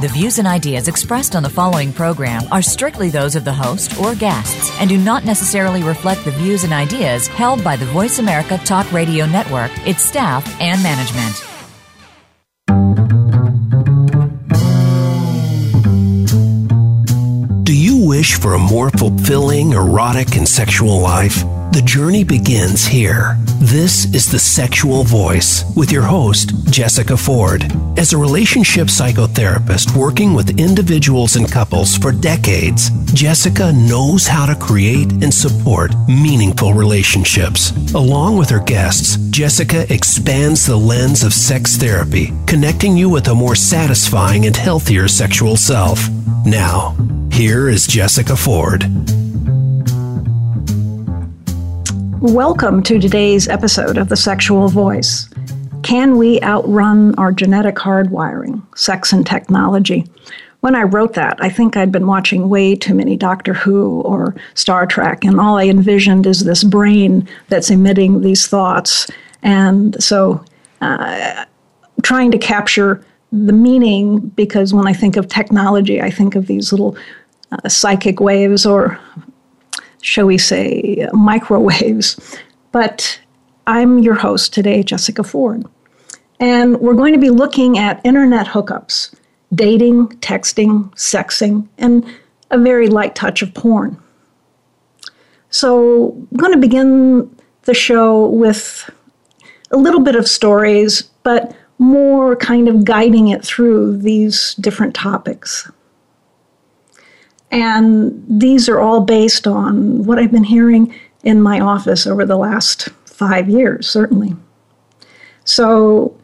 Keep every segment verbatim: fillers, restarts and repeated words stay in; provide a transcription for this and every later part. The views and ideas expressed on the following program are strictly those of the host or guests and do not necessarily reflect the views and ideas held by the Voice America Talk Radio Network, its staff, and management. Do you wish for a more fulfilling, erotic, and sexual life? The journey begins here. This is The Sexual Voice with your host, Jessica Ford. As a relationship psychotherapist working with individuals and couples for decades, Jessica knows how to create and support meaningful relationships. Along with her guests, Jessica expands the lens of sex therapy, connecting you with a more satisfying and healthier sexual self. Now, here is Jessica Ford. Welcome to today's episode of The Sexual Voice. Can we outrun our genetic hardwiring, sex and technology? When I wrote that, I think I'd been watching way too many Doctor Who or Star Trek, and all I envisioned is this brain that's emitting these thoughts. And so uh, trying to capture the meaning, because when I think of technology, I think of these little uh, psychic waves or shall we say, uh, microwaves. But I'm your host today, Jessica Ford. And we're going to be looking at internet hookups, dating, texting, sexing, and a very light touch of porn. So I'm going to begin the show with a little bit of stories, but more kind of guiding it through these different topics. And these are all based on what I've been hearing in my office over the last five years, certainly. So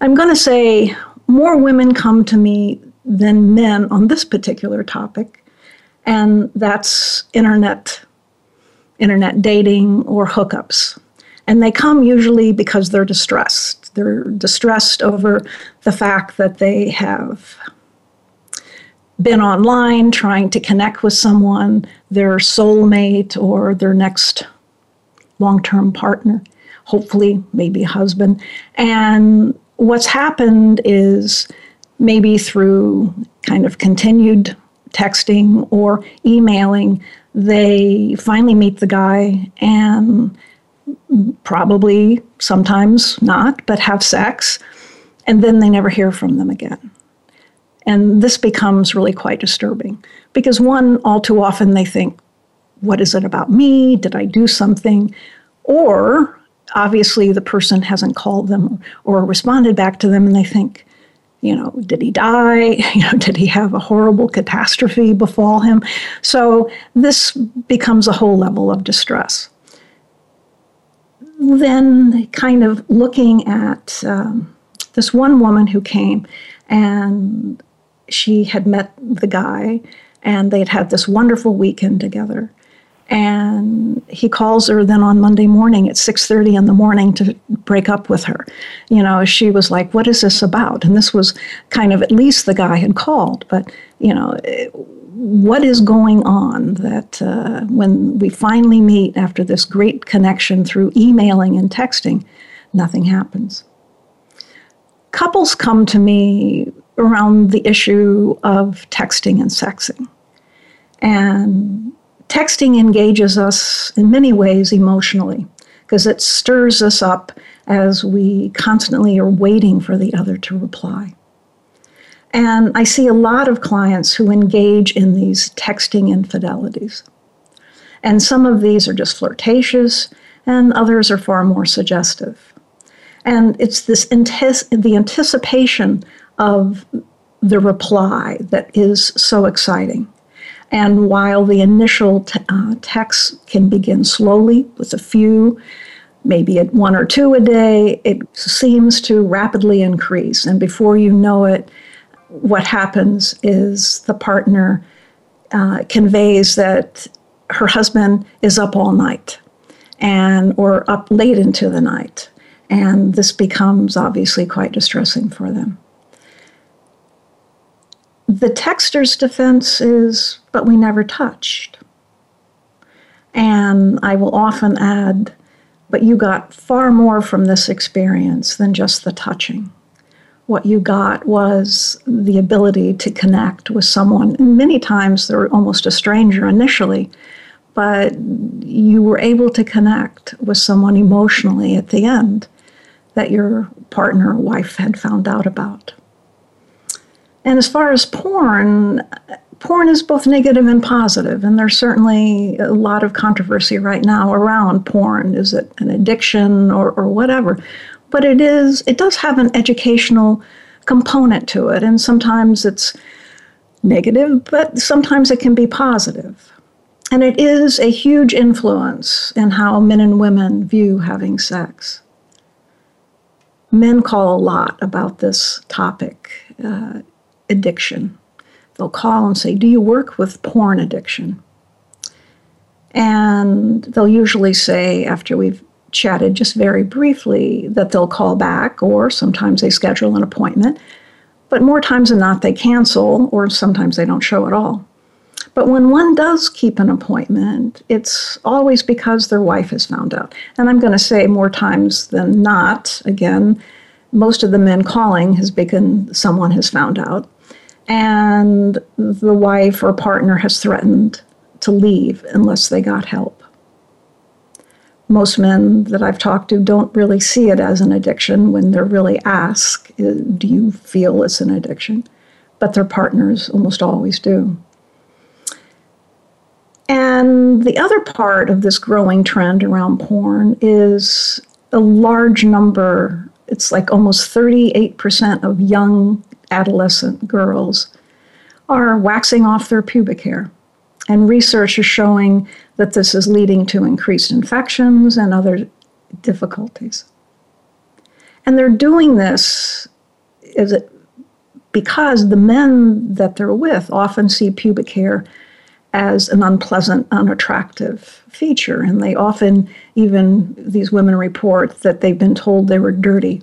I'm going to say more women come to me than men on this particular topic, and that's internet, internet dating or hookups. And they come usually because they're distressed. They're distressed over the fact that they have been online trying to connect with someone, their soulmate or their next long-term partner, hopefully maybe husband. And what's happened is maybe through kind of continued texting or emailing, they finally meet the guy and probably sometimes not, but have sex, and then they never hear from them again. And this becomes really quite disturbing because, one, all too often they think, what is it about me? Did I do something? Or obviously the person hasn't called them or responded back to them and they think, you know, did he die? You know, did he have a horrible catastrophe befall him? So this becomes a whole level of distress. Then kind of looking at um, this one woman who came and she had met the guy, and they'd had this wonderful weekend together. And he calls her then on Monday morning at six thirty in the morning to break up with her. You know, she was like, what is this about? And this was kind of, at least the guy had called, but, you know, what is going on that uh, when we finally meet after this great connection through emailing and texting, nothing happens. Couples come to me around the issue of texting and sexing. And texting engages us in many ways emotionally because it stirs us up as we constantly are waiting for the other to reply. And I see a lot of clients who engage in these texting infidelities. And some of these are just flirtatious, and others are far more suggestive. And it's this antis- the anticipation of the reply that is so exciting. And while the initial t- uh, texts can begin slowly with a few, maybe at one or two a day, it seems to rapidly increase. And before you know it, what happens is the partner uh, conveys that her husband is up all night and or up late into the night. And this becomes obviously quite distressing for them. The texter's defense is, but we never touched. And I will often add, but you got far more from this experience than just the touching. What you got was the ability to connect with someone. And many times they're almost a stranger initially, but you were able to connect with someone emotionally at the end that your partner or wife had found out about. And as far as porn, porn is both negative and positive, and there's certainly a lot of controversy right now around porn. Is it an addiction or, or whatever? But it is, it does have an educational component to it, and sometimes it's negative, but sometimes it can be positive. And it is a huge influence in how men and women view having sex. Men call a lot about this topic, uh, addiction. They'll call and say, do you work with porn addiction? And they'll usually say, after we've chatted just very briefly, that they'll call back, or sometimes they schedule an appointment. But more times than not, they cancel, or sometimes they don't show at all. But when one does keep an appointment, it's always because their wife has found out. And I'm going to say more times than not, again, most of the men calling has been someone has found out. And the wife or partner has threatened to leave unless they got help. Most men that I've talked to don't really see it as an addiction when they're really asked, do you feel it's an addiction? But their partners almost always do. And the other part of this growing trend around porn is a large number, it's like almost thirty-eight percent of young adolescent girls are waxing off their pubic hair. And research is showing that this is leading to increased infections and other difficulties. And they're doing this is it because the men that they're with often see pubic hair as an unpleasant, unattractive feature. And they often, even these women report that they've been told they were dirty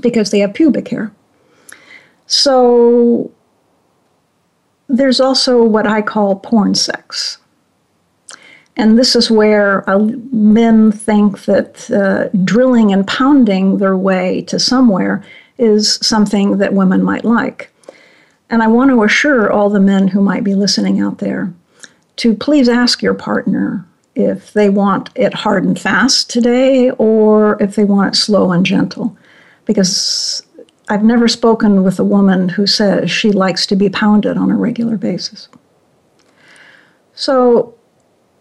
because they have pubic hair. So there's also what I call porn sex. And this is where uh, men think that uh, drilling and pounding their way to somewhere is something that women might like. And I want to assure all the men who might be listening out there to please ask your partner if they want it hard and fast today or if they want it slow and gentle. Because I've never spoken with a woman who says she likes to be pounded on a regular basis. So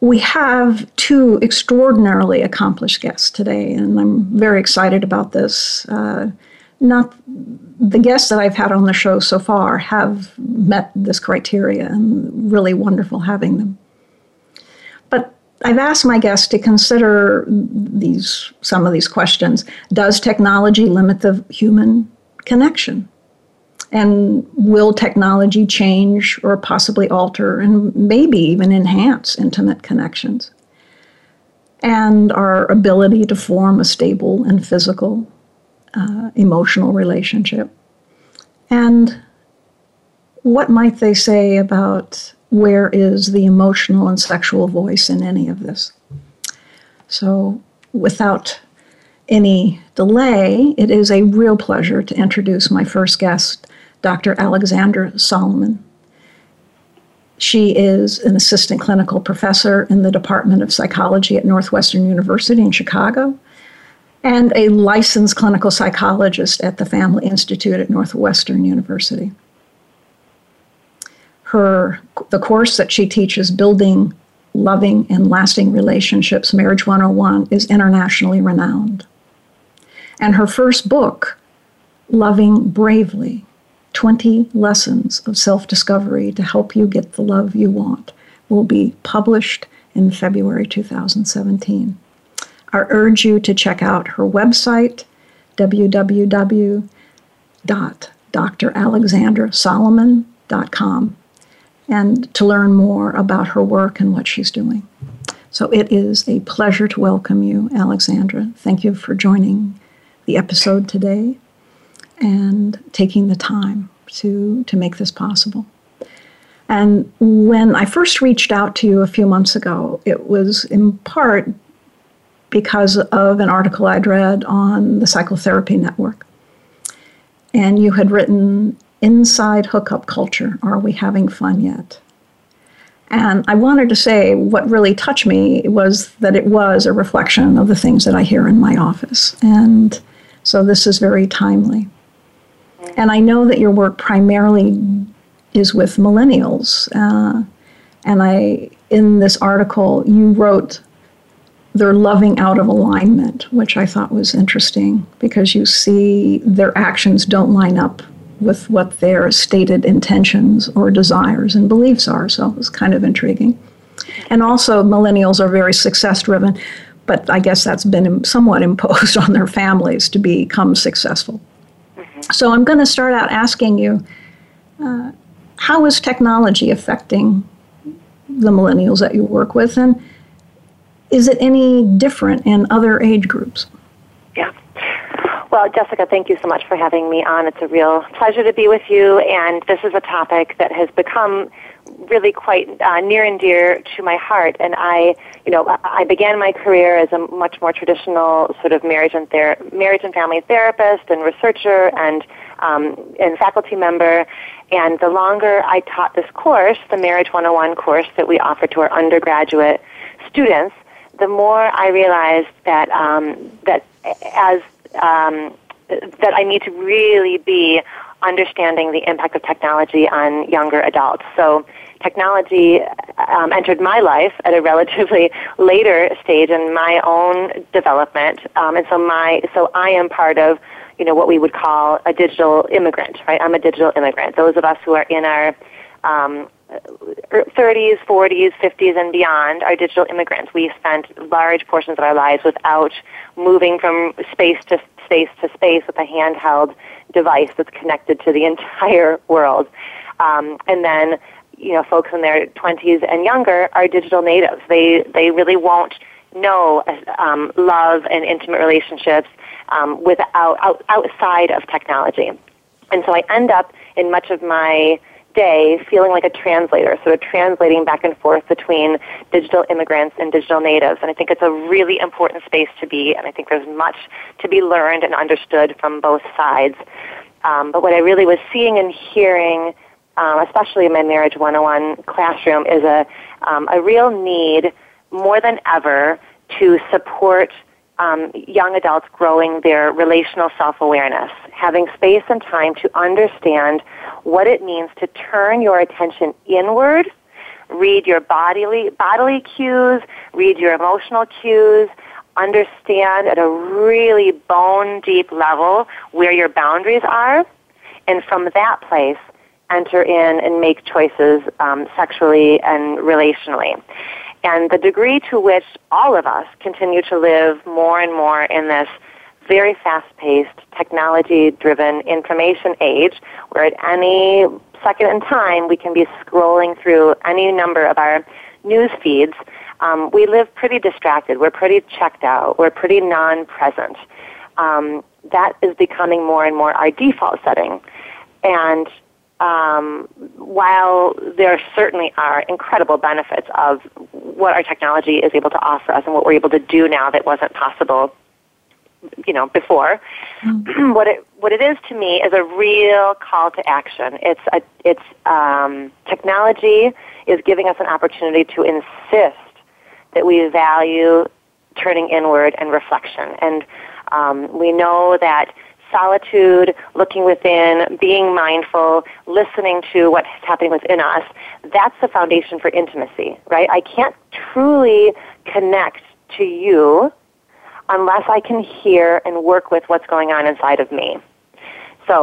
we have two extraordinarily accomplished guests today, and I'm very excited about this. Uh, not the guests that I've had on the show so far have met this criteria, and really wonderful having them. But I've asked my guests to consider these some of these questions. Does technology limit the human connection? And will technology change or possibly alter and maybe even enhance intimate connections and our ability to form a stable and physical, uh, emotional relationship? And what might they say about where is the emotional and sexual voice in any of this? So without any delay, it is a real pleasure to introduce my first guest, Doctor Alexandra Solomon. She is an assistant clinical professor in the Department of Psychology at Northwestern University in Chicago and a licensed clinical psychologist at the Family Institute at Northwestern University. Her, the course that she teaches, Building Loving and Lasting Relationships, Marriage one oh one, is internationally renowned. And her first book, Loving Bravely, twenty lessons of Self-Discovery to Help You Get the Love You Want, will be published in February two thousand seventeen. I urge you to check out her website, w w w dot dr alexandra solomon dot com, and to learn more about her work and what she's doing. So it is a pleasure to welcome you, Alexandra. Thank you for joining the episode today and taking the time to, to make this possible. And when I first reached out to you a few months ago, it was in part because of an article I'd read on the Psychotherapy Network. And you had written, "Inside Hookup Culture, Are We Having Fun Yet?" And I wanted to say what really touched me was that it was a reflection of the things that I hear in my office. And so this is very timely. And I know that your work primarily is with millennials. Uh, and I, in this article, you wrote, "They're loving out of alignment," which I thought was interesting because you see their actions don't line up with what their stated intentions or desires and beliefs are. So it was kind of intriguing. And also, millennials are very success-driven, but I guess that's been somewhat imposed on their families to become successful. Mm-hmm. So I'm going to start out asking you, uh, how is technology affecting the millennials that you work with, and is it any different in other age groups? Yeah. Well, Jessica, thank you so much for having me on. It's a real pleasure to be with you, and this is a topic that has become really quite uh, near and dear to my heart. And I, you know, I began my career as a much more traditional sort of marriage and ther- marriage and family therapist and researcher and um, and faculty member. And the longer I taught this course, the Marriage one oh one course that we offer to our undergraduate students, the more I realized that um, that as Um, that I need to really be understanding the impact of technology on younger adults. So technology um, entered my life at a relatively later stage in my own development, um, and so my so I am part of, you know, what we would call a digital immigrant, right? I'm a digital immigrant. Those of us who are in our um, thirties, forties, fifties, and beyond are digital immigrants. We spent large portions of our lives without moving from space to space to space with a handheld device that's connected to the entire world. Um, and then, you know, folks in their twenties and younger are digital natives. They they really won't know um, love and intimate relationships um, without out, outside of technology. And so I end up in much of my day feeling like a translator, sort of translating back and forth between digital immigrants and digital natives. And I think it's a really important space to be, and I think there's much to be learned and understood from both sides. Um, but what I really was seeing and hearing, um, especially in my Marriage one oh one classroom, is a, um, a real need more than ever to support um, young adults growing their relational self-awareness, having space and time to understand what it means to turn your attention inward, read your bodily bodily cues, read your emotional cues, understand at a really bone-deep level where your boundaries are, and from that place, enter in and make choices um, sexually and relationally. And the degree to which all of us continue to live more and more in this very fast-paced, technology-driven information age, where at any second in time we can be scrolling through any number of our news feeds, um, we live pretty distracted. We're pretty checked out. We're pretty non-present. Um, that is becoming more and more our default setting. And um, while there certainly are incredible benefits of what our technology is able to offer us and what we're able to do now that wasn't possible, you know, before, mm-hmm. what it what it is to me is a real call to action. It's a it's um, technology is giving us an opportunity to insist that we value turning inward and reflection. And um, we know that solitude, looking within, being mindful, listening to what's happening within us, that's the foundation for intimacy, right? I can't truly connect to you unless I can hear and work with what's going on inside of me. So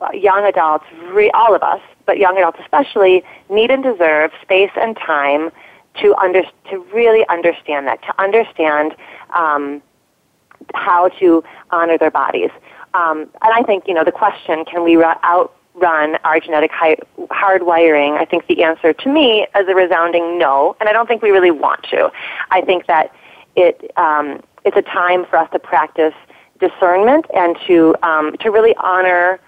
uh, young adults, re- all of us, but young adults especially, need and deserve space and time to under- to really understand that, to understand um, how to honor their bodies. Um, and I think, you know, the question, can we re- out run our genetic hi- hardwiring, I think the answer to me is a resounding no, and I don't think we really want to. I think that it um, it's a time for us to practice discernment and to um, to really honor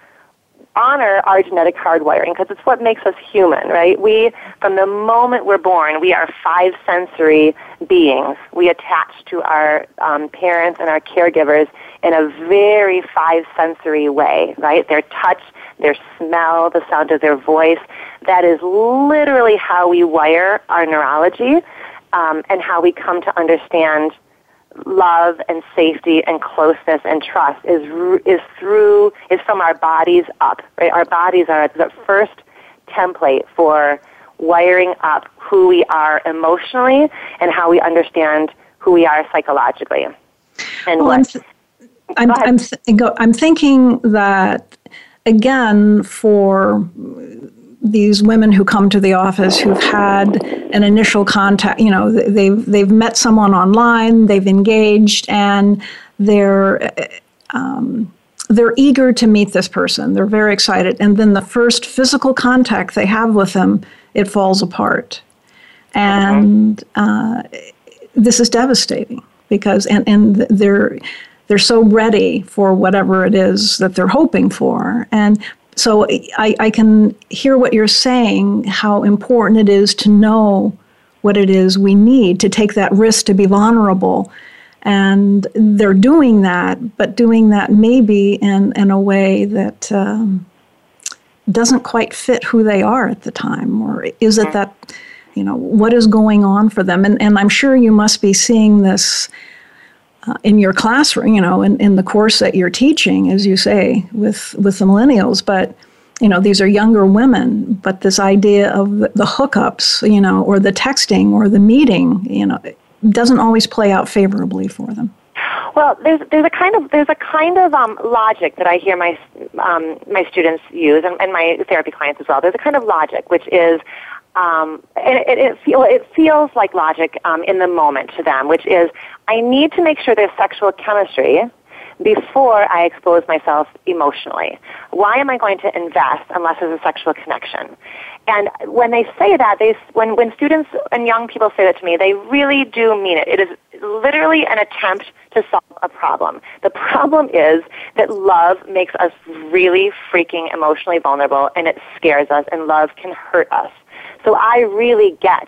honor our genetic hardwiring, because it's what makes us human, right? We, from the moment we're born, we are five sensory beings. We attach to our um, parents and our caregivers in a very five sensory way, right? Their touch, their smell, the sound of their voice. That is literally how we wire our neurology um, and how we come to understand love and safety and closeness and trust is is through is from our bodies up, right? Our bodies are the first template for wiring up who we are emotionally and how we understand who we are psychologically. And well, I'm th- I'm I'm, th- I'm thinking that again for these women who come to the office who've had an initial contact, you know, they've they've met someone online, they've engaged, and they're um, they're eager to meet this person. They're very excited, and then the first physical contact they have with them, it falls apart, and uh, this is devastating because and and they're they're so ready for whatever it is that they're hoping for. And so I, I can hear what you're saying, how important it is to know what it is we need, to take that risk, to be vulnerable. And they're doing that, but doing that maybe in, in a way that um, doesn't quite fit who they are at the time. Or is it that, you know, what is going on for them? And, and I'm sure you must be seeing this Uh, in your classroom, you know, in, in the course that you're teaching, as you say, with, with the millennials. But, you know, these are younger women, but this idea of the hookups, you know, or the texting or the meeting, you know, it doesn't always play out favorably for them. Well, there's there's a kind of there's a kind of um, logic that I hear my um, my students use, and, and my therapy clients as well. There's a kind of logic which is, um, and it it, feel, it feels like logic um, in the moment to them, which is I need to make sure there's sexual chemistry before I expose myself emotionally. Why am I going to invest unless there's a sexual connection? And when they say that, they when when students and young people say that to me, they really do mean it. It is literally an attempt to solve a problem. The problem is that love makes us really freaking emotionally vulnerable, and it scares us, and love can hurt us. So I really get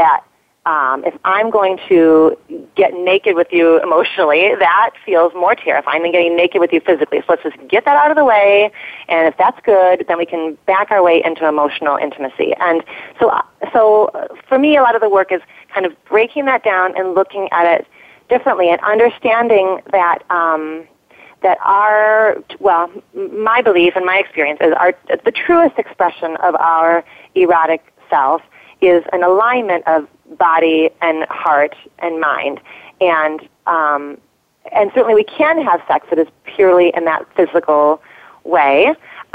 that um, if I'm going to get naked with you emotionally, that feels more terrifying than getting naked with you physically. So let's just get that out of the way, and if that's good, then we can back our way into emotional intimacy. And so, so for me, a lot of the work is kind of breaking that down and looking at it differently, and understanding that um, that our well, my belief and my experience is our the truest expression of our erotic self is an alignment of body and heart and mind, and um, and certainly we can have sex that is purely in that physical way,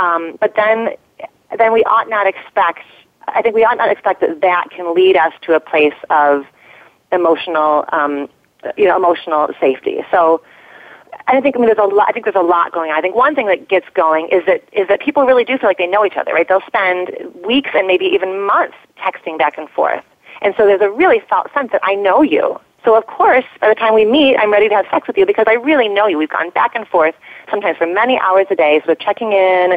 um, but then then we ought not expect. I think we ought not expect that that can lead us to a place of emotional. Um, you know, emotional safety. So I think I mean, there's a lot, I think there's a lot going on. I think one thing that gets going is that is that people really do feel like they know each other, right? They'll spend weeks and maybe even months texting back and forth. And so there's a really false sense that I know you. So of course, by the time we meet, I'm ready to have sex with you because I really know you. We've gone back and forth sometimes for many hours a day, sort of checking in,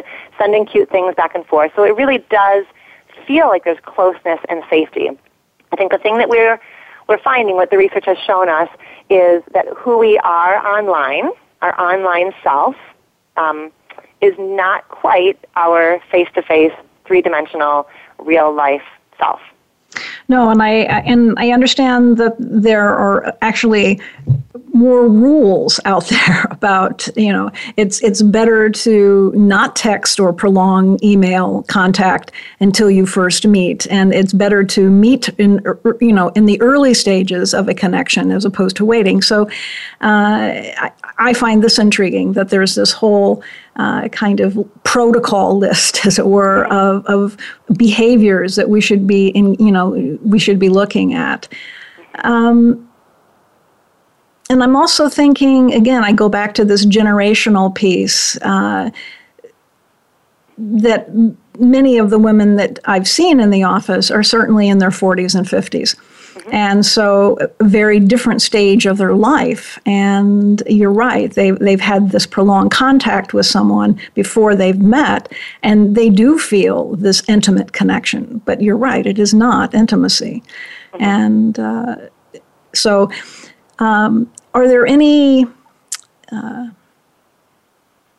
sending cute things back and forth. So it really does feel like there's closeness and safety. I think the thing that we're We're finding what the research has shown us is that who we are online, our online self, um, is not quite our face-to-face, three-dimensional, real-life self. No, and I and I understand that there are actually more rules out there about, you know, it's it's better to not text or prolong email contact until you first meet, and it's better to meet in, you know, in the early stages of a connection as opposed to waiting. So uh, I, I find this intriguing that there's this whole uh, kind of protocol list, as it were, of of behaviors that we should be in, you know, we should be looking at. Um, And I'm also thinking, again, I go back to this generational piece. Uh, that many of the women that I've seen in the office are certainly in their forties and fifties. Mm-hmm. And so a very different stage of their life. And you're right, they've, they've had this prolonged contact with someone before they've met, and they do feel this intimate connection. But you're right, it is not intimacy. Mm-hmm. And uh, so um, are there any... Uh,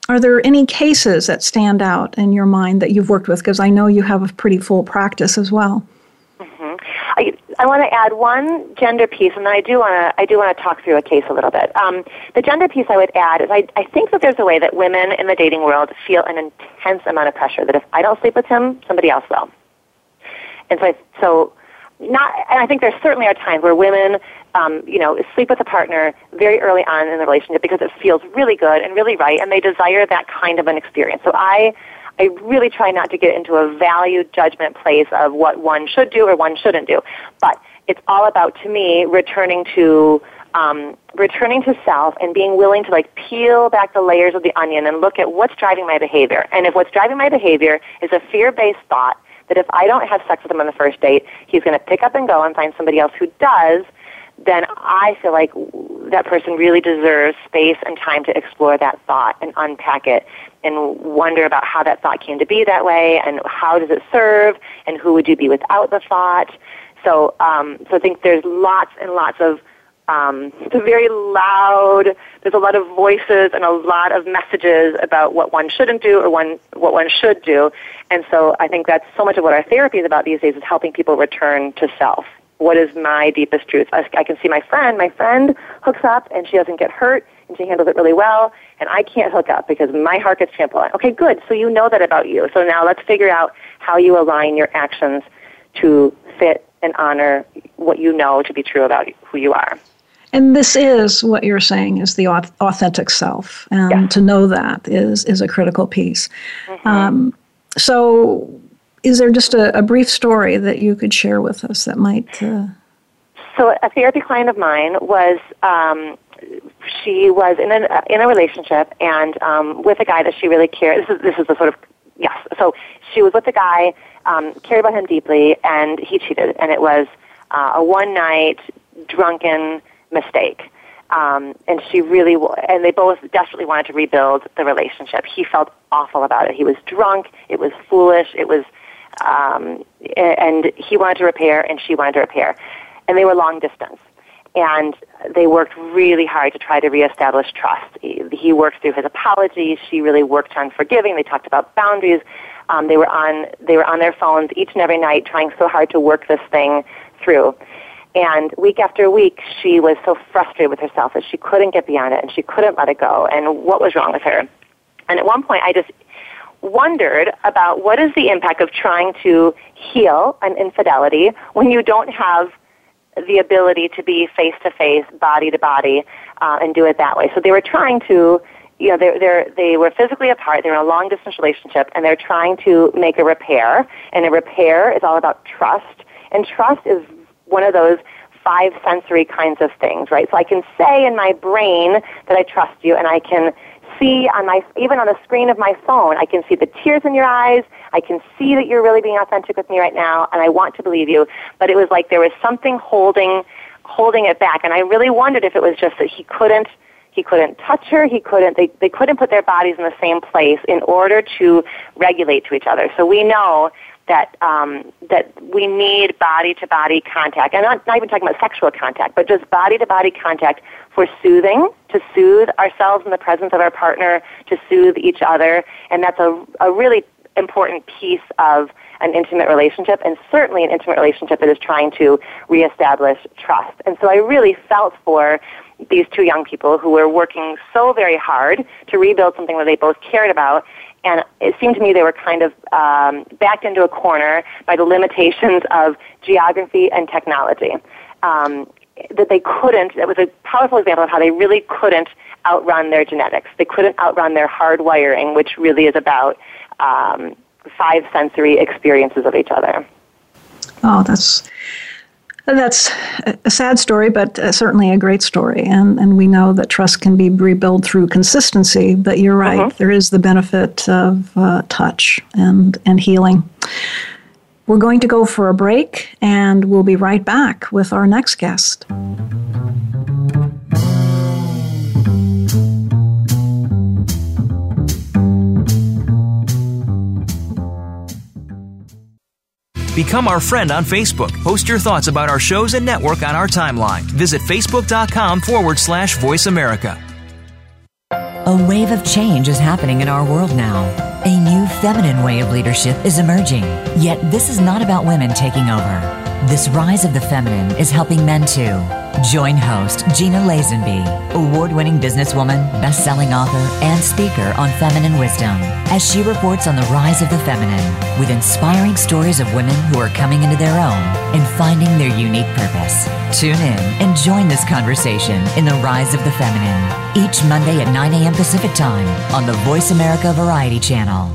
Are there any cases that stand out in your mind that you've worked with? Because I know you have a pretty full practice as well. Mm-hmm. I, I want to add one gender piece, and then I do want to I do want to talk through a case a little bit. Um, the gender piece I would add is I, I think that there's a way that women in the dating world feel an intense amount of pressure that if I don't sleep with him, somebody else will. And so, I, so not. And I think there certainly are times where women. Um, you know, sleep with a partner very early on in the relationship because it feels really good and really right, and they desire that kind of an experience. So I, I really try not to get into a value judgment place of what one should do or one shouldn't do. But it's all about, to me, returning to, um, returning to self and being willing to like peel back the layers of the onion and look at what's driving my behavior. And if what's driving my behavior is a fear-based thought that if I don't have sex with him on the first date, he's going to pick up and go and find somebody else who does, then I feel like that person really deserves space and time to explore that thought and unpack it and wonder about how that thought came to be that way and how does it serve and who would you be without the thought. So um, so I think there's lots and lots of, um, it's a very loud, there's a lot of voices and a lot of messages about what one shouldn't do or one what one should do. And so I think that's so much of what our therapy is about these days is helping people return to self. What is my deepest truth? I, I can see my friend. My friend hooks up, and she doesn't get hurt, and she handles it really well, and I can't hook up because my heart gets trampled. Okay, good. So you know that about you. So now let's figure out how you align your actions to fit and honor what you know to be true about who you are. And this is what you're saying is the authentic self, and yeah. to know that is, is a critical piece. Mm-hmm. Um, so... Is there just a, a brief story that you could share with us that might... Uh... So a therapy client of mine was, um, she was in a, in a relationship and um, with a guy that she really cared. This is, this is the sort of, yes. So she was with a guy, um, cared about him deeply, and he cheated. And it was uh, a one-night drunken mistake. Um, and she really, and they both desperately wanted to rebuild the relationship. He felt awful about it. He was drunk. It was foolish. It was... Um, and he wanted to repair, and she wanted to repair. And they were long distance. And they worked really hard to try to reestablish trust. He worked through his apologies. She really worked on forgiving. They talked about boundaries. Um, they were on they were on their phones each and every night trying so hard to work this thing through. And week after week, she was so frustrated with herself that she couldn't get beyond it, and she couldn't let it go, and what was wrong with her. And at one point, I just... wondered about what is the impact of trying to heal an infidelity when you don't have the ability to be face-to-face, body-to-body, uh, and do it that way. So they were trying to, you know, they they they were physically apart, they were in a long-distance relationship, and they're trying to make a repair, and a repair is all about trust, and trust is one of those five sensory kinds of things, right? So I can say in my brain that I trust you, and I can see on my, even on the screen of my phone, I can see the tears in your eyes. I can see that you're really being authentic with me right now, and I want to believe you. But it was like there was something holding, holding it back, and I really wondered if it was just that he couldn't, he couldn't touch her. He couldn't. They, they couldn't put their bodies in the same place in order to regulate to each other. So we know that um, that we need body-to-body contact. And I'm not, not even talking about sexual contact, but just body-to-body contact for soothing, to soothe ourselves in the presence of our partner, to soothe each other. And that's a, a really important piece of an intimate relationship, and certainly an intimate relationship that is trying to reestablish trust. And so I really felt for these two young people who were working so very hard to rebuild something that they both cared about. And it seemed to me they were kind of um, backed into a corner by the limitations of geography and technology. Um, that they couldn't, that was a powerful example of how they really couldn't outrun their genetics. They couldn't outrun their hardwiring, which really is about um, five sensory experiences of each other. Oh, that's That's a sad story, but certainly a great story. And and we know that trust can be rebuilt through consistency, but you're right. Uh-huh. There is the benefit of uh, touch and, and healing. We're going to go for a break, and we'll be right back with our next guest. Become our friend on Facebook. Post your thoughts about our shows and network on our timeline. Visit facebook.com forward slash Voice America. A wave of change is happening in our world now. A new feminine way of leadership is emerging. Yet this is not about women taking over. This rise of the feminine is helping men too. Join host Gina Lazenby, award-winning businesswoman, best-selling author, and speaker on feminine wisdom, as she reports on the rise of the feminine with inspiring stories of women who are coming into their own and finding their unique purpose. Tune in and join this conversation in the rise of the feminine each Monday at nine a.m. Pacific Time on the Voice America Variety Channel.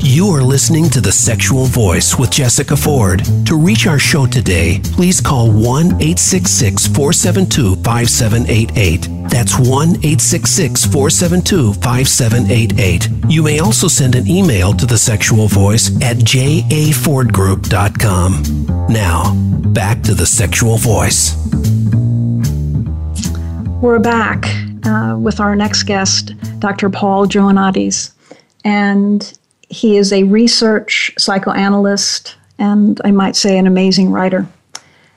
You are listening to The Sexual Voice with Jessica Ford. To reach our show today, please call one eight six six, four seven two, five seven eight eight. That's one eight six six, four seven two, five seven eight eight. You may also send an email to The Sexual Voice at j a ford group dot com. Now, back to The Sexual Voice. We're back uh, with our next guest, Doctor Paul Joannatis. And he is a research psychoanalyst and, I might say, an amazing writer.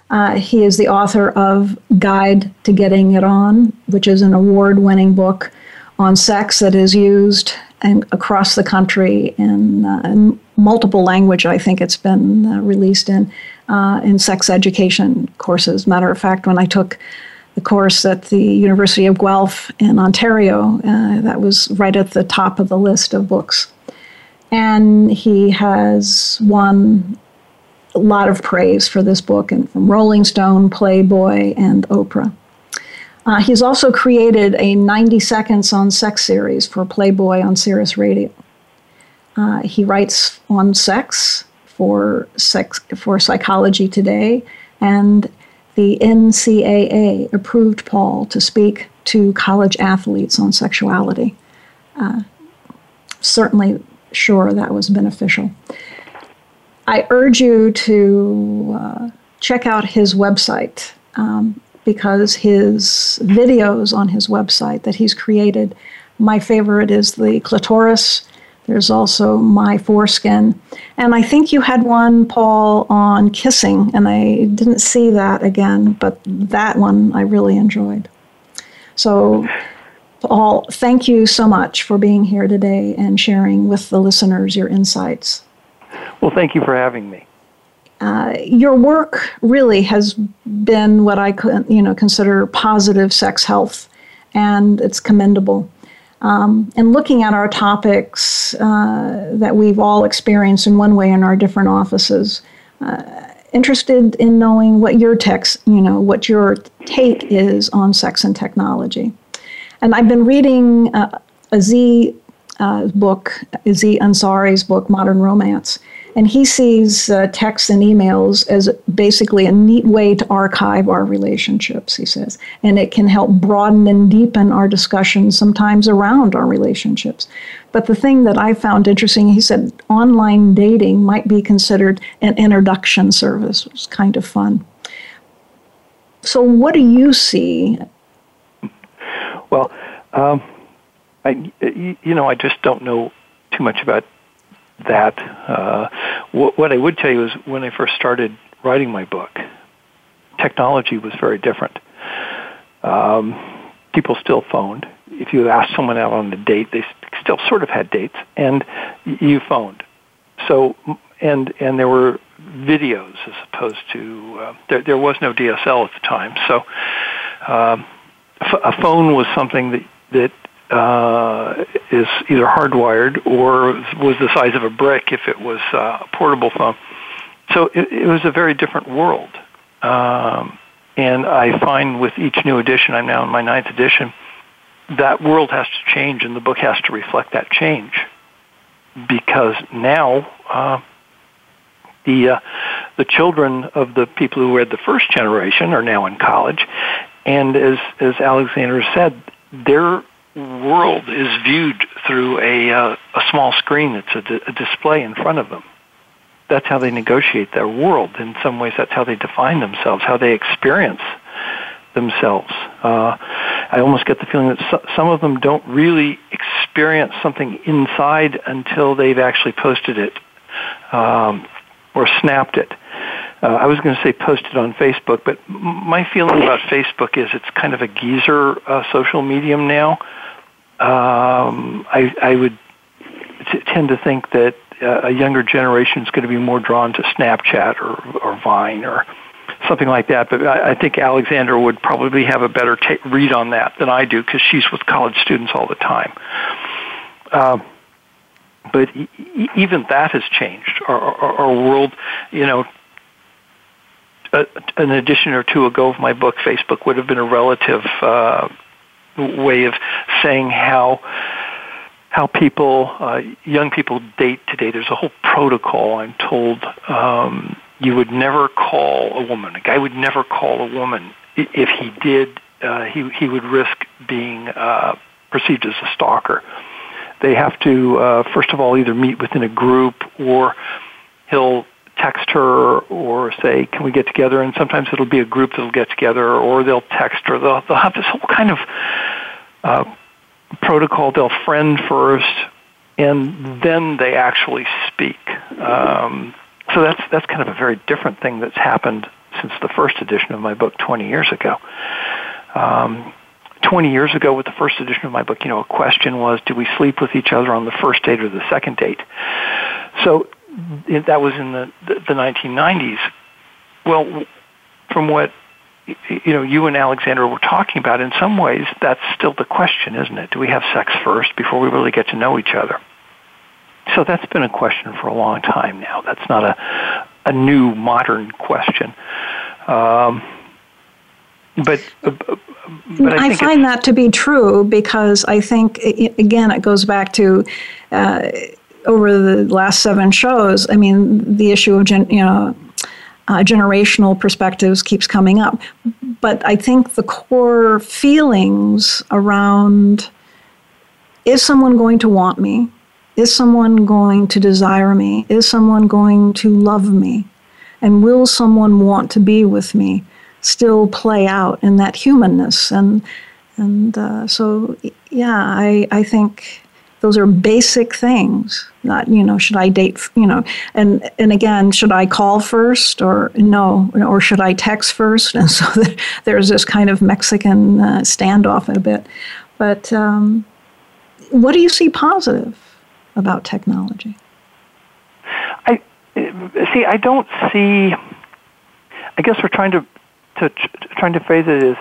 Uh, he is the author of Guide to Getting It On, which is an award-winning book on sex that is used and across the country in, uh, in multiple language. I think it's been uh, released in, uh, in sex education courses. Matter of fact, when I took the course at the University of Guelph in Ontario, uh, that was right at the top of the list of books. And he has won a lot of praise for this book and from Rolling Stone, Playboy, and Oprah. Uh, he's also created a ninety seconds on sex series for Playboy on Sirius Radio. Uh, he writes on sex for sex for Psychology Today, and the N C A A approved Paul to speak to college athletes on sexuality. Uh, certainly. Sure, that was beneficial. I urge you to uh, check out his website um, because his videos on his website that he's created, my favorite is the clitoris. There's also my foreskin. And I think you had one, Paul, on kissing, and I didn't see that again, but that one I really enjoyed. So, Paul, thank you so much for being here today and sharing with the listeners your insights. Well, thank you for having me. Uh, your work really has been what I you know, consider positive sex health, and it's commendable. Um, and looking at our topics uh, that we've all experienced in one way in our different offices, uh, interested in knowing what your text, you know, what your take is on sex and technology. And I've been reading uh, Aziz uh, book, Aziz Ansari's book, Modern Romance, and he sees uh, texts and emails as basically a neat way to archive our relationships, he says, and it can help broaden and deepen our discussions sometimes around our relationships. But the thing that I found interesting, he said, online dating might be considered an introduction service. It was kind of fun. So what do you see? Well, um, I, you know, I just don't know too much about that. Uh, what, what I would tell you is when I first started writing my book, technology was very different. Um, people still phoned. If you asked someone out on a date, they still sort of had dates, and you phoned. So, and and there were videos as opposed to uh, there, there was no D S L at the time. So, um, f- a phone was something that that. Uh, is either hardwired or was the size of a brick if it was uh, a portable phone. So it, it was a very different world. Um, and I find with each new edition, I'm now in my ninth edition, that world has to change and the book has to reflect that change. Because now uh, the, uh, the children of the people who read the first generation are now in college. And as, as Alexander said, they're world is viewed through a uh, a small screen that's a, di- a display in front of them. That's how they negotiate their world. In some ways, that's how they define themselves, how they experience themselves. Uh, I almost get the feeling that so- some of them don't really experience something inside until they've actually posted it um, or snapped it. Uh, I was going to say posted on Facebook, but m- my feeling about Facebook is it's kind of a geezer uh, social medium now. Um, I, I would t- tend to think that uh, a younger generation is going to be more drawn to Snapchat or, or Vine or something like that. But I, I think Alexandra would probably have a better ta- read on that than I do because she's with college students all the time. Uh, but e- even that has changed. Our, our, our world, you know, a, an edition or two ago of my book, Facebook would have been a relative uh way of saying how how people, uh, young people date today. There's a whole protocol, I'm told. Um, you would never call a woman. A guy would never call a woman. If he did, uh, he, he would risk being uh, perceived as a stalker. They have to, uh, first of all, either meet within a group or he'll text her or say, can we get together? And sometimes it'll be a group that'll get together, or they'll text, or they'll, they'll have this whole kind of uh, protocol. They'll friend first, and then they actually speak. Um, so that's that's kind of a very different thing that's happened since the first edition of my book twenty years ago. Um, twenty years ago with the first edition of my book, you know, a question was, do we sleep with each other on the first date or the second date? So that was in the, the, the nineteen nineties. Well, from what you know, you and Alexandra were talking about, in some ways, that's still the question, isn't it? Do we have sex first before we really get to know each other? So that's been a question for a long time now. That's not a a new modern question. Um, but uh, but I, I find that to be true because I think, again, it goes back to... Uh, over the last seven shows, I mean, the issue of gen, you know, uh, generational perspectives keeps coming up. But I think the core feelings around, is someone going to want me? Is someone going to desire me? Is someone going to love me? And will someone want to be with me? Still play out in that humanness. And and uh, so, yeah, I, I think... those are basic things. Not, you know, should I date, you know, and, and again, should I call first or no, or should I text first? And so there's this kind of Mexican uh, standoff a bit. But um, what do you see positive about technology? I see. I don't see. I guess we're trying to to trying to phrase it as,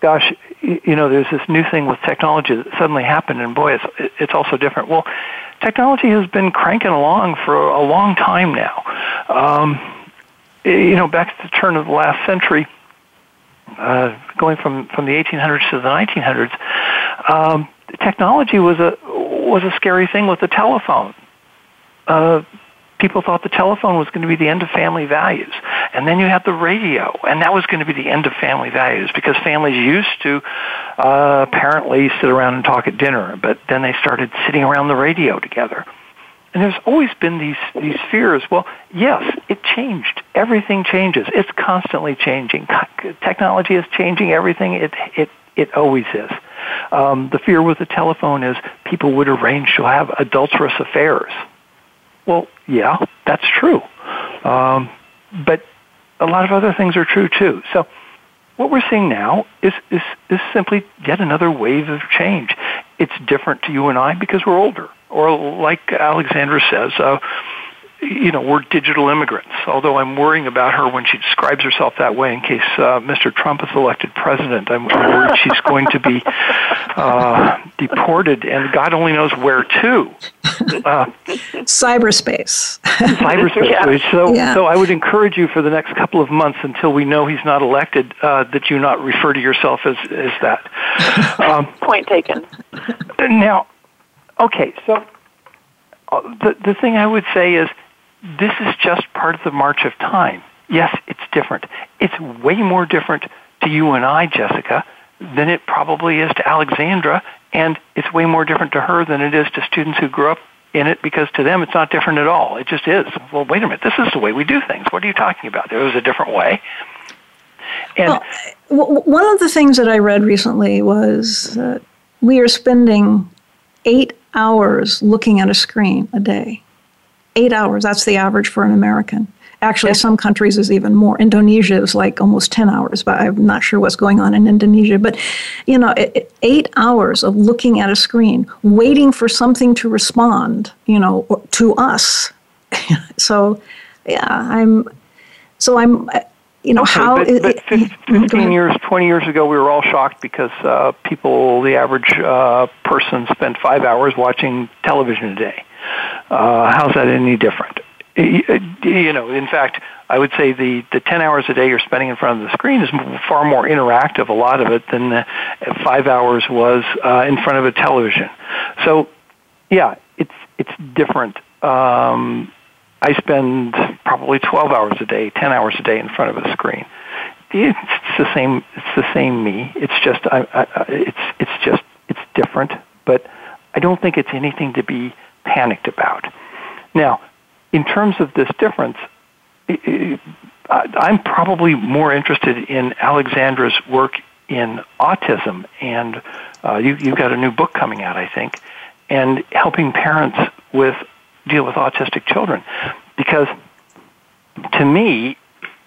gosh, you know, there's this new thing with technology that suddenly happened, and boy, it's it's also different. Well, technology has been cranking along for a long time now. Um, you know, back to the turn of the last century, uh, going from, from the eighteen hundreds to the nineteen hundreds, um, technology was a was a scary thing with the telephone. Uh, People thought the telephone was going to be the end of family values. And then you had the radio, and that was going to be the end of family values because families used to uh, apparently sit around and talk at dinner, but then they started sitting around the radio together. And there's always been these, these fears. Well, yes, it changed. Everything changes. It's constantly changing. Technology is changing everything. It, it, it always is. Um, the fear with the telephone is people would arrange to have adulterous affairs. Well, yeah, that's true. Um, but a lot of other things are true too. So what we're seeing now is, is, is simply yet another wave of change. It's different to you and I because we're older, or like Alexandra says, uh, you know, we're digital immigrants, although I'm worrying about her when she describes herself that way in case uh, Mister Trump is elected president. I'm worried she's going to be uh, deported, and God only knows where to. Uh, cyberspace. Cyberspace. Yeah. So, yeah. so I would encourage you for the next couple of months until we know he's not elected uh, that you not refer to yourself as, as that. Um, Point taken. Now, okay, so uh, the, the thing I would say is, this is just part of the march of time. Yes, it's different. It's way more different to you and I, Jessica, than it probably is to Alexandra, and it's way more different to her than it is to students who grew up in it, because to them it's not different at all. It just is. Well, wait a minute. This is the way we do things. What are you talking about? There was a different way. And well, w- one of the things that I read recently was uh, we are spending eight hours looking at a screen a day. Eight hours, that's the average for an American. Actually, some countries is even more. Indonesia is like almost ten hours, but I'm not sure what's going on in Indonesia. But, you know, eight hours of looking at a screen, waiting for something to respond, you know, to us. So, yeah, I'm, so I'm, you know, okay, how... But, it, but fifteen years, twenty years ago, we were all shocked because uh, people, the average uh, person spent five hours watching television a day. Uh, how's that any different? You know, in fact, I would say the, the ten hours a day you're spending in front of the screen is far more interactive, a lot of it, than the five hours was uh, in front of a television. So, yeah, it's it's different. Um, I spend probably twelve hours a day, ten hours a day in front of a screen. It's the same. It's the same me. It's just I, I, it's it's just it's different. But I don't think it's anything to be panicked about. Now, in terms of this difference, I'm probably more interested in Alexandra's work in autism, and uh, you, you've got a new book coming out, I think, and helping parents with deal with autistic children. Because to me,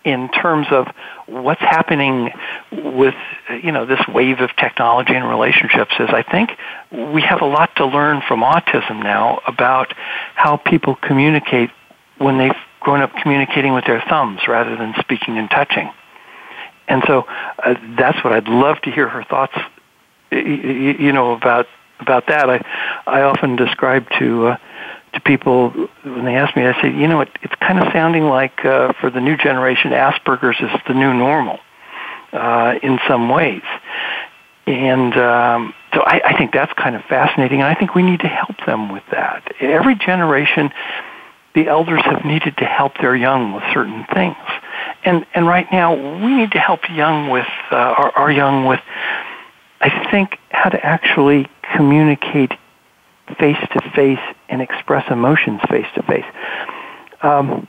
in terms of what's happening with, you know, this wave of technology and relationships is I think we have a lot to learn from autism now about how people communicate when they've grown up communicating with their thumbs rather than speaking and touching. And so uh, that's what I'd love to hear her thoughts, you know, about about that. I I often describe to... Uh, to people when they ask me, I say, you know, it, it's kind of sounding like uh, for the new generation, Asperger's is the new normal uh, in some ways. And um, so I, I think that's kind of fascinating, and I think we need to help them with that. In every generation, the elders have needed to help their young with certain things. And and right now, we need to help young with uh, our, our young with, I think, how to actually communicate face-to-face and express emotions face-to-face. Um,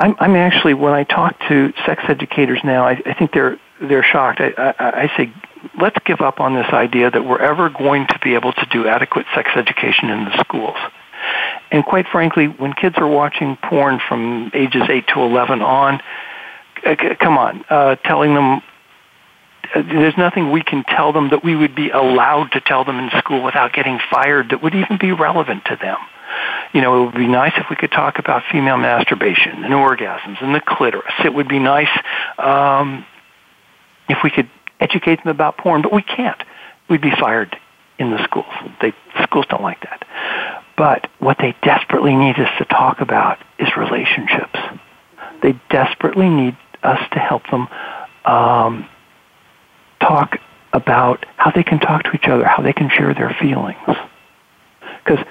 I'm, I'm actually, when I talk to sex educators now, I, I think they're they're shocked. I, I, I say, let's give up on this idea that we're ever going to be able to do adequate sex education in the schools. And quite frankly, when kids are watching porn from ages eight to eleven on, uh, come on, uh, telling them, there's nothing we can tell them that we would be allowed to tell them in school without getting fired that would even be relevant to them. You know, it would be nice if we could talk about female masturbation and orgasms and the clitoris. It would be nice um, if we could educate them about porn, but we can't. We'd be fired in the schools. They, schools don't like that. But what they desperately need us to talk about is relationships. They desperately need us to help them um, talk about how they can talk to each other, how they can share their feelings. Because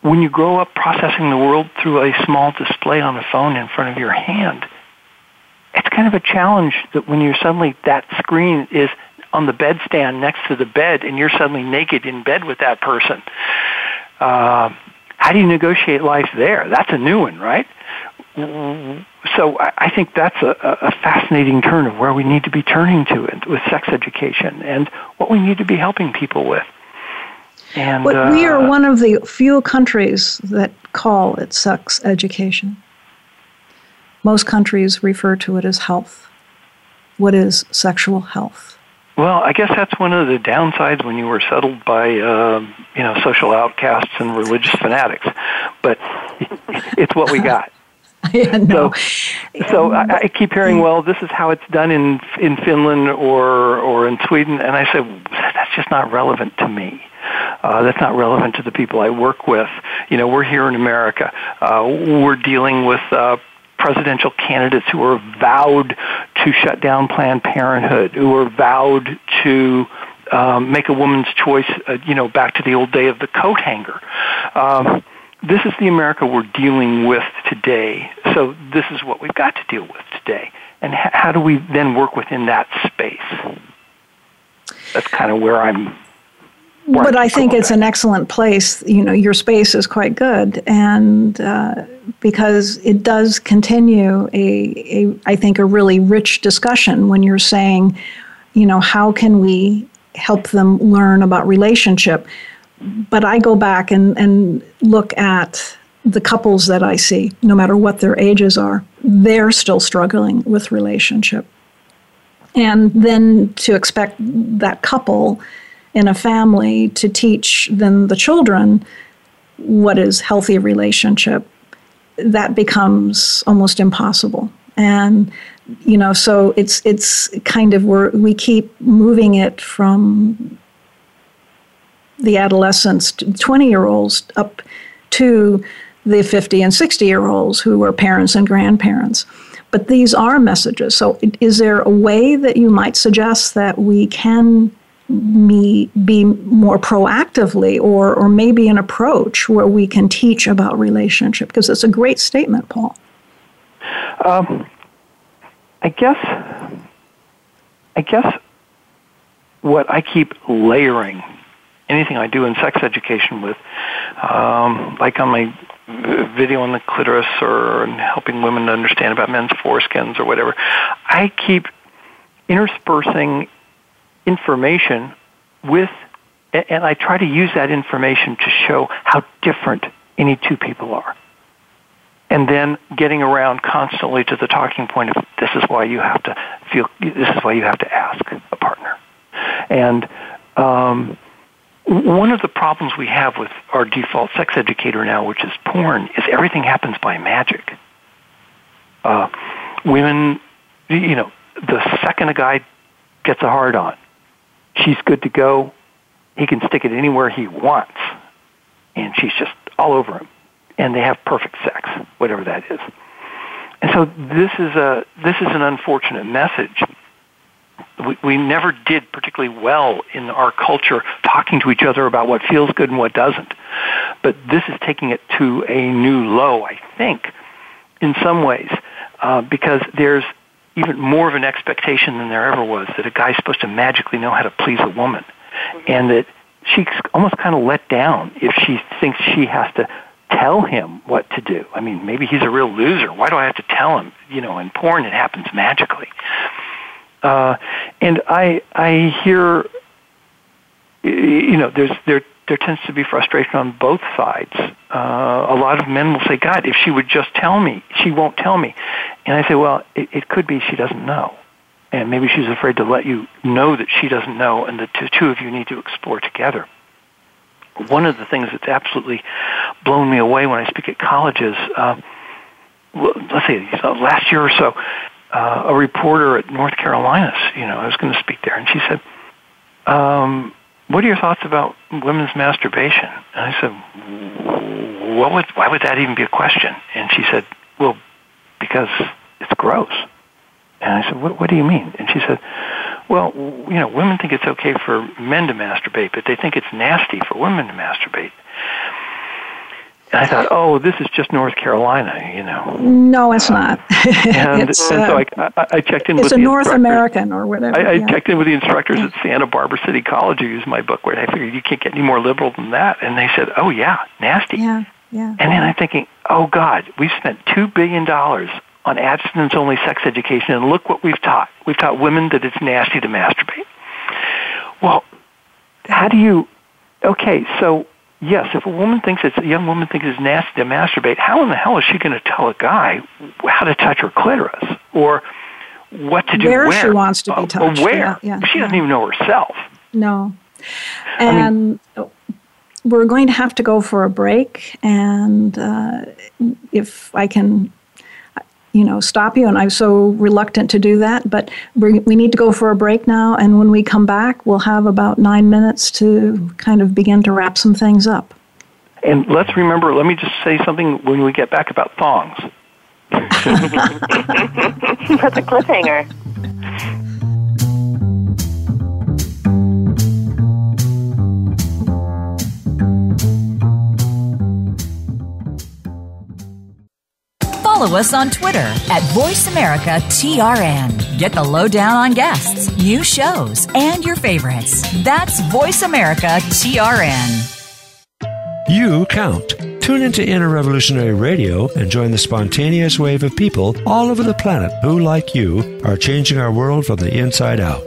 when you grow up processing the world through a small display on a phone in front of your hand, it's kind of a challenge that when you're suddenly, that screen is on the bedstand next to the bed and you're suddenly naked in bed with that person. Uh, how do you negotiate life there? That's a new one, right? So I think that's a, a fascinating turn of where we need to be turning to it with sex education and what we need to be helping people with. And but uh, we are one of the few countries that call it sex education. Most countries refer to it as health. What is sexual health? Well, I guess that's one of the downsides when you were settled by, uh, you know, social outcasts and religious fanatics. But it's what we got. Yeah, no. So, so I, I keep hearing, well, this is how it's done in in Finland or or in Sweden, and I say that's just not relevant to me. Uh, that's not relevant to the people I work with. You know, we're here in America. Uh, we're dealing with uh, presidential candidates who are vowed to shut down Planned Parenthood, who are vowed to um, make a woman's choice. Uh, you know, back to the old day of the coat hanger. Um, This is the America we're dealing with today, so this is what we've got to deal with today. And h- how do we then work within that space? That's kind of where I'm... Where but I'm I think it's that. An excellent place. You know, your space is quite good, and uh, because it does continue, a, a I think, a really rich discussion when you're saying, you know, how can we help them learn about relationship? But I go back and, and look at the couples that I see, no matter what their ages are, they're still struggling with relationship. And then to expect that couple in a family to teach then the children what is healthy relationship, that becomes almost impossible. And, you know, so it's it's kind of where we keep moving it from the adolescents, twenty-year-olds, up to the fifty- and sixty-year-olds who are parents and grandparents. But these are messages. So is there a way that you might suggest that we can be, be more proactively or, or maybe an approach where we can teach about relationship? Because it's a great statement, Paul. Um, I guess, I guess what I keep layering anything I do in sex education with, um, like on my video on the clitoris or helping women to understand about men's foreskins or whatever, I keep interspersing information with, and I try to use that information to show how different any two people are. And then getting around constantly to the talking point of this is why you have to feel, this is why you have to ask a partner. And, um, one of the problems we have with our default sex educator now, which is porn, is everything happens by magic. Uh, women, you know, the second a guy gets a hard on, she's good to go. He can stick it anywhere he wants, and she's just all over him. And they have perfect sex, whatever that is. And so this is a this is an unfortunate message. We, we never did particularly well in our culture talking to each other about what feels good and what doesn't. But this is taking it to a new low, I think, in some ways, uh, because there's even more of an expectation than there ever was that a guy's supposed to magically know how to please a woman, and that she's almost kind of let down if she thinks she has to tell him what to do. I mean, maybe he's a real loser. Why do I have to tell him? You know, in porn it happens magically. Uh, and I, I hear, you know, there's, there, there tends to be frustration on both sides. Uh, a lot of men will say, God, if she would just tell me, she won't tell me. And I say, well, it, it could be she doesn't know. And maybe she's afraid to let you know that she doesn't know and that the two of you need to explore together. One of the things that's absolutely blown me away when I speak at colleges, uh, let's say last year or so, Uh, a reporter at North Carolina, you know, I was going to speak there, and she said, um, what are your thoughts about women's masturbation? And I said, what would, why would that even be a question? And she said, well, because it's gross. And I said, what, what do you mean? And she said, well, you know, women think it's okay for men to masturbate, but they think it's nasty for women to masturbate. And I thought, oh, this is just North Carolina, you know. No, it's not. And, it's, and so I, I, I checked in with the instructors. It's a North American or whatever. I, I yeah. checked in with the instructors yeah. at Santa Barbara City College who used my book, where I figured you can't get any more liberal than that. And they said, oh, yeah, nasty. Yeah, yeah. And then I'm thinking, oh, God, we've spent two billion dollars on abstinence-only sex education, and look what we've taught. We've taught women that it's nasty to masturbate. Well, how do you – okay, so – yes, if a woman thinks it's, a young woman thinks it's nasty to masturbate, how in the hell is she going to tell a guy how to touch her clitoris or what to do where? Where she wants to be touched. Uh, or where. Yeah, yeah, she doesn't yeah. even know herself. No. And I mean, we're going to have to go for a break. And uh, if I can, you know, stop you, and I'm so reluctant to do that, but we're, we need to go for a break now, and when we come back, we'll have about nine minutes to kind of begin to wrap some things up. And let's remember, let me just say something when we get back about thongs. That's a cliffhanger. Follow us on Twitter at Voice America T R N. Get the lowdown on guests, new shows, and your favorites. That's Voice America T R N. You count. Tune into Inner Revolutionary Radio and join the spontaneous wave of people all over the planet who, like you, are changing our world from the inside out.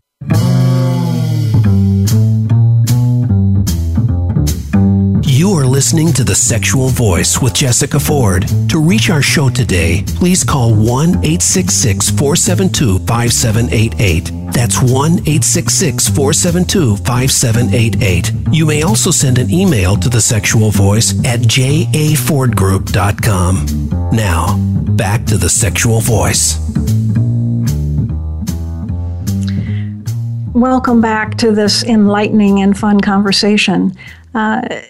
You are listening to The Sexual Voice with Jessica Ford. To reach our show today, please call one eight six six, four seven two, five seven eight eight. That's one eight six six, four seven two, five seven eight eight. You may also send an email to The Sexual Voice at j a ford group dot com. Now, back to The Sexual Voice. Welcome back to this enlightening and fun conversation. Uh,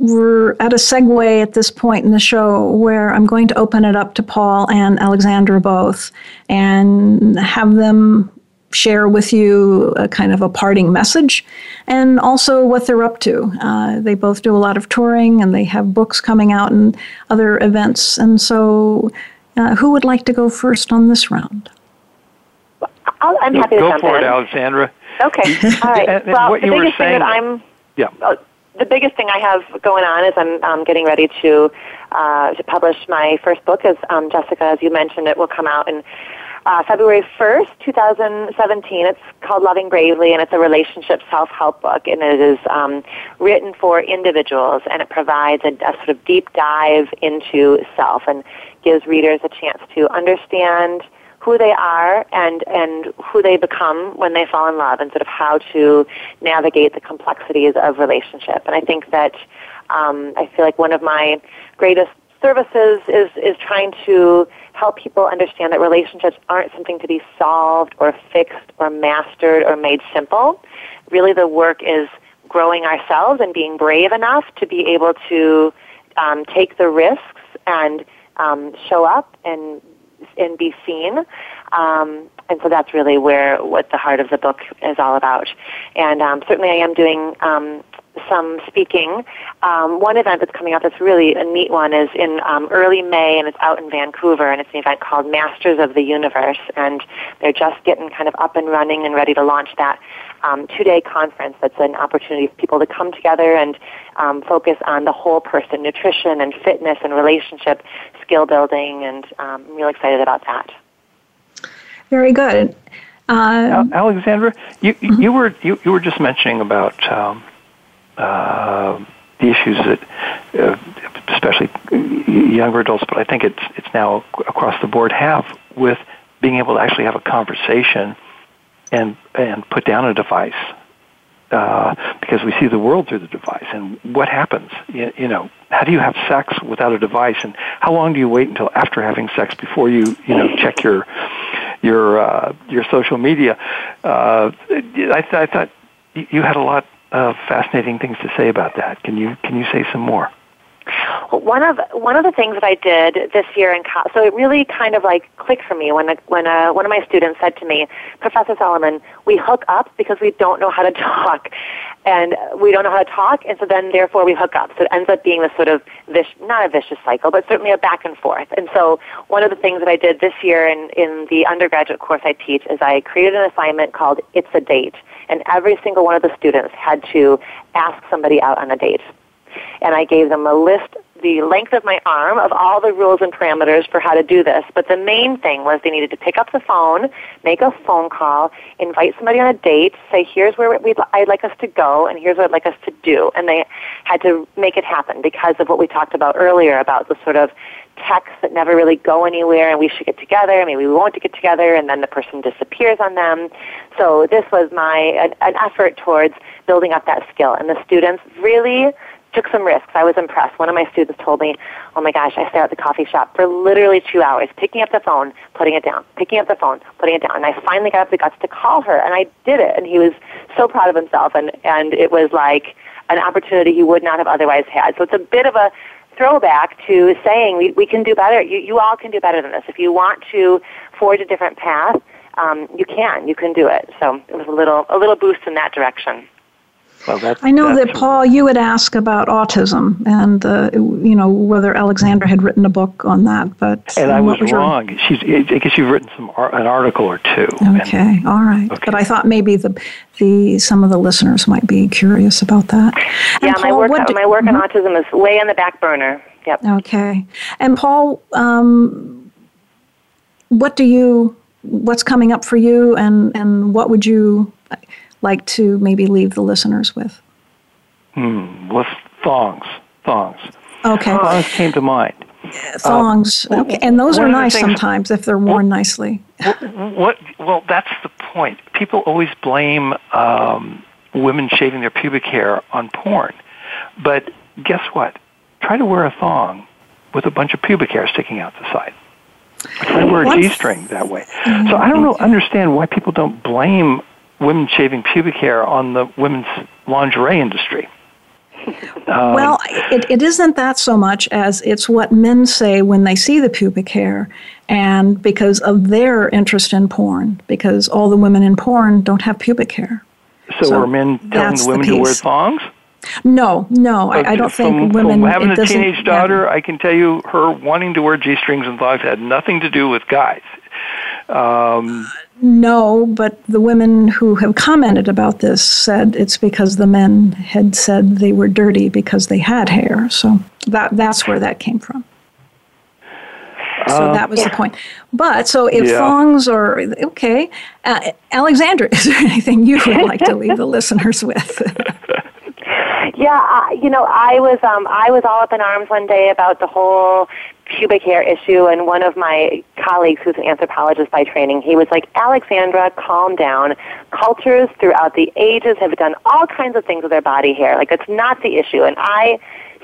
We're at a segue at this point in the show where I'm going to open it up to Paul and Alexandra both and have them share with you a kind of a parting message and also what they're up to. Uh, they both do a lot of touring and they have books coming out and other events. And so uh, who would like to go first on this round? I'll, I'm happy to go jump for in. It, Alexandra. Okay. All right. and, and well, what the you biggest were saying thing that I'm... Yeah. Uh, The biggest thing I have going on is I'm um, getting ready to uh, to publish my first book. As um, Jessica, as you mentioned, it will come out in uh, February first, twenty seventeen. It's called Loving Bravely, and it's a relationship self-help book, and it is um, written for individuals, and it provides a, a sort of deep dive into self and gives readers a chance to understand who they are and, and who they become when they fall in love, and sort of how to navigate the complexities of relationship. And I think that um, I feel like one of my greatest services is, is trying to help people understand that relationships aren't something to be solved or fixed or mastered or made simple. Really the work is growing ourselves and being brave enough to be able to um, take the risks and um, show up and and be seen, um, and so that's really where what the heart of the book is all about. And um, certainly I am doing um, some speaking. Um, one event that's coming up that's really a neat one is in um, early May, and it's out in Vancouver, and it's an event called Masters of the Universe, and they're just getting kind of up and running and ready to launch that um, two-day conference that's an opportunity for people to come together and um, focus on the whole person, nutrition and fitness and relationship skill building, and um, I'm really excited about that. Very good. Um, Alexandra, you, mm-hmm. you were you, you were just mentioning about um, uh, the issues that, uh, especially younger adults, but I think it's it's now across the board have with being able to actually have a conversation and and put down a device. uh, because we see the world through the device. And what happens? You, you know, how do you have sex without a device? And how long do you wait until after having sex before you, you know, check your your uh, your social media? Uh, I, th- I thought you had a lot of fascinating things to say about that. Can you can you say some more? One of one of the things that I did this year in college, so it really kind of like clicked for me when a, when a, one of my students said to me, Professor Solomon, we hook up because we don't know how to talk, and we don't know how to talk, and so then therefore we hook up. So it ends up being this sort of vicious, not a vicious cycle, but certainly a back and forth. And so one of the things that I did this year in in the undergraduate course I teach is I created an assignment called It's a Date, and every single one of the students had to ask somebody out on a date. And I gave them a list, the length of my arm, of all the rules and parameters for how to do this. But the main thing was they needed to pick up the phone, make a phone call, invite somebody on a date, say, here's where we'd, I'd like us to go, and here's what I'd like us to do. And they had to make it happen because of what we talked about earlier, about the sort of texts that never really go anywhere, and we should get together, and maybe we won't get together, and then the person disappears on them. So this was my an, an effort towards building up that skill. And the students really took some risks. I was impressed. One of my students told me, oh my gosh, I sat at the coffee shop for literally two hours, picking up the phone, putting it down, picking up the phone, putting it down. And I finally got up the guts to call her, and I did it. And he was so proud of himself, and, and it was like an opportunity he would not have otherwise had. So it's a bit of a throwback to saying we, we can do better. You, you all can do better than this. If you want to forge a different path, um, you can. You can do it. So it was a little a little boost in that direction. Well, that's, I know that's that, Paul, you had asked about autism and, uh, you know, whether Alexandra had written a book on that. But And I was, was wrong. Your... She's, I guess you've written some an article or two. Okay. And, all right. Okay. But I thought maybe the the some of the listeners might be curious about that. And yeah, Paul, my work, what do, my work on mm-hmm. autism is way on the back burner. Yep. Okay. And, Paul, um, what do you, what's coming up for you, and, and what would you like to maybe leave the listeners with? Hmm, well, thongs, thongs. Okay. Thongs came to mind. Thongs, um, okay. And those are nice things, sometimes if they're worn well, nicely. What? Well, that's the point. People always blame um, women shaving their pubic hair on porn. But guess what? Try to wear a thong with a bunch of pubic hair sticking out the side. Try to wear a G-string that way. Mm-hmm. So I don't know, understand why people don't blame women shaving pubic hair on the women's lingerie industry. Um, well, it, it isn't that so much as it's what men say when they see the pubic hair, and because of their interest in porn, because all the women in porn don't have pubic hair. So, so are men telling the women the to wear thongs? No, no, I, I don't from, think women... From having a teenage daughter, yeah. I can tell you her wanting to wear G-strings and thongs had nothing to do with guys. Um, no, but the women who have commented about this said it's because the men had said they were dirty because they had hair. So that that's where that came from. So um, that was yeah. the point. But so if yeah. thongs are, okay. Uh, Alexandra, is there anything you would like to leave the listeners with? Yeah, uh, you know, I was um, I was all up in arms one day about the whole pubic hair issue, and one of my colleagues who's an anthropologist by training, he was like, Alexandra, calm down. Cultures throughout the ages have done all kinds of things with their body hair. Like, that's not the issue. And I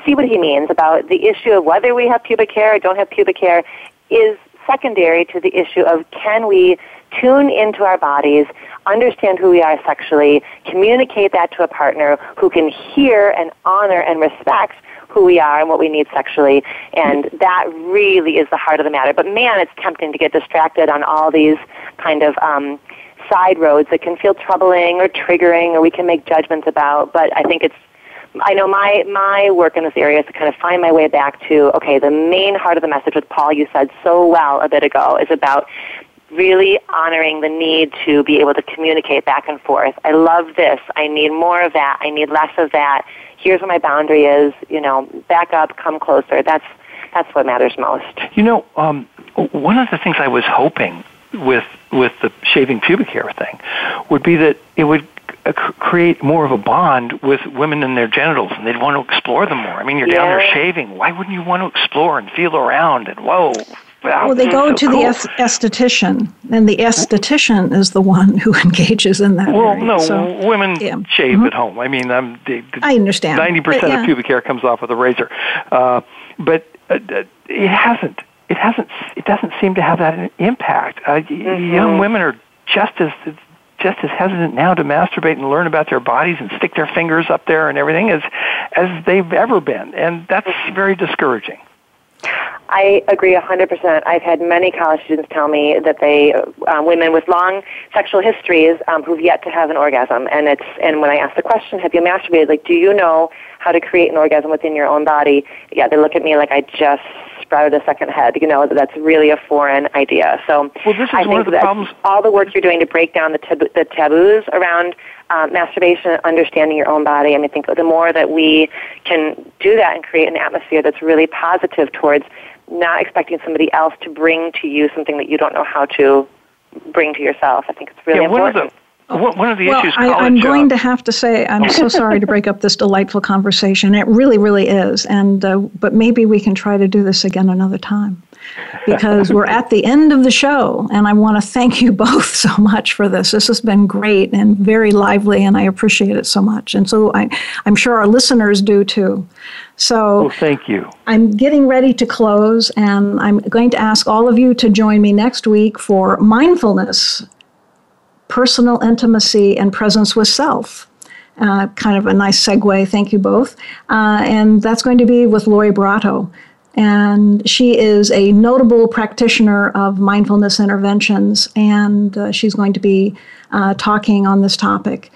see what he means about the issue of whether we have pubic hair or don't have pubic hair is secondary to the issue of can we tune into our bodies, understand who we are sexually, communicate that to a partner who can hear and honor and respect who we are and what we need sexually, and that really is the heart of the matter. But man, it's tempting to get distracted on all these kind of um, side roads that can feel troubling or triggering, or we can make judgments about. But I think it's, I know my my work in this area is to kind of find my way back to, okay, the main heart of the message, which Paul, you said so well a bit ago, is about really honoring the need to be able to communicate back and forth. I love this. I need more of that. I need less of that. Here's where my boundary is, you know, back up, come closer. That's that's what matters most. You know, um, one of the things I was hoping with with the shaving pubic hair thing would be that it would c- create more of a bond with women and their genitals, and they'd want to explore them more. I mean, you're yeah. down there shaving. Why wouldn't you want to explore and feel around and, whoa, Well, they go to the esthetician, and the esthetician is the one who engages in that. Well, no, so, women yeah. shave mm-hmm. at home. I mean, I'm, the, the I understand. ninety percent but, yeah. of pubic hair comes off with a razor. Uh, but uh, it hasn't. It hasn't. It doesn't seem to have that impact. Uh, mm-hmm. Young women are just as just as hesitant now to masturbate and learn about their bodies and stick their fingers up there and everything as as they've ever been, and that's mm-hmm. very discouraging. I agree one hundred percent. I've had many college students tell me that they, uh, women with long sexual histories um, who've yet to have an orgasm. And it's and when I ask the question, have you masturbated, like, do you know how to create an orgasm within your own body? Yeah, they look at me like I just sprouted a second head. You know, that's really a foreign idea. So well, this is I think that all the work you're doing to break down the, tab- the taboos around Uh, masturbation and understanding your own body. I mean, I think the more that we can do that and create an atmosphere that's really positive towards not expecting somebody else to bring to you something that you don't know how to bring to yourself, I think it's really yeah, important. One of the- One of the well, issues I, I'm job. going to have to say I'm so sorry to break up this delightful conversation. It really, really is. And uh, but maybe we can try to do this again another time, because we're at the end of the show. And I want to thank you both so much for this. This has been great and very lively, and I appreciate it so much. And so I, I'm sure our listeners do too. So well, thank you. I'm getting ready to close, and I'm going to ask all of you to join me next week for Mindfulness, Personal Intimacy, and Presence with Self. Uh, kind of a nice segue. Thank you both. Uh, and that's going to be with Lori Bratto. And she is a notable practitioner of mindfulness interventions, and uh, she's going to be uh, talking on this topic.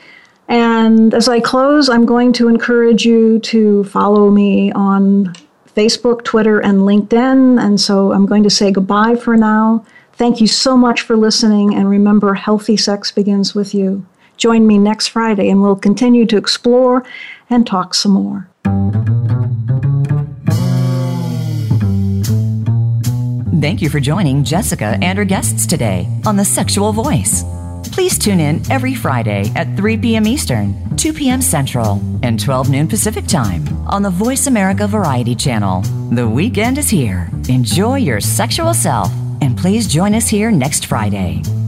And as I close, I'm going to encourage you to follow me on Facebook, Twitter, and LinkedIn. And so I'm going to say goodbye for now. Thank you so much for listening, and remember, healthy sex begins with you. Join me next Friday, and we'll continue to explore and talk some more. Thank you for joining Jessica and her guests today on The Sexual Voice. Please tune in every Friday at three p.m. Eastern, two p.m. Central, and twelve noon Pacific Time on the Voice America Variety Channel. The weekend is here. Enjoy your sexual self. And please join us here next Friday.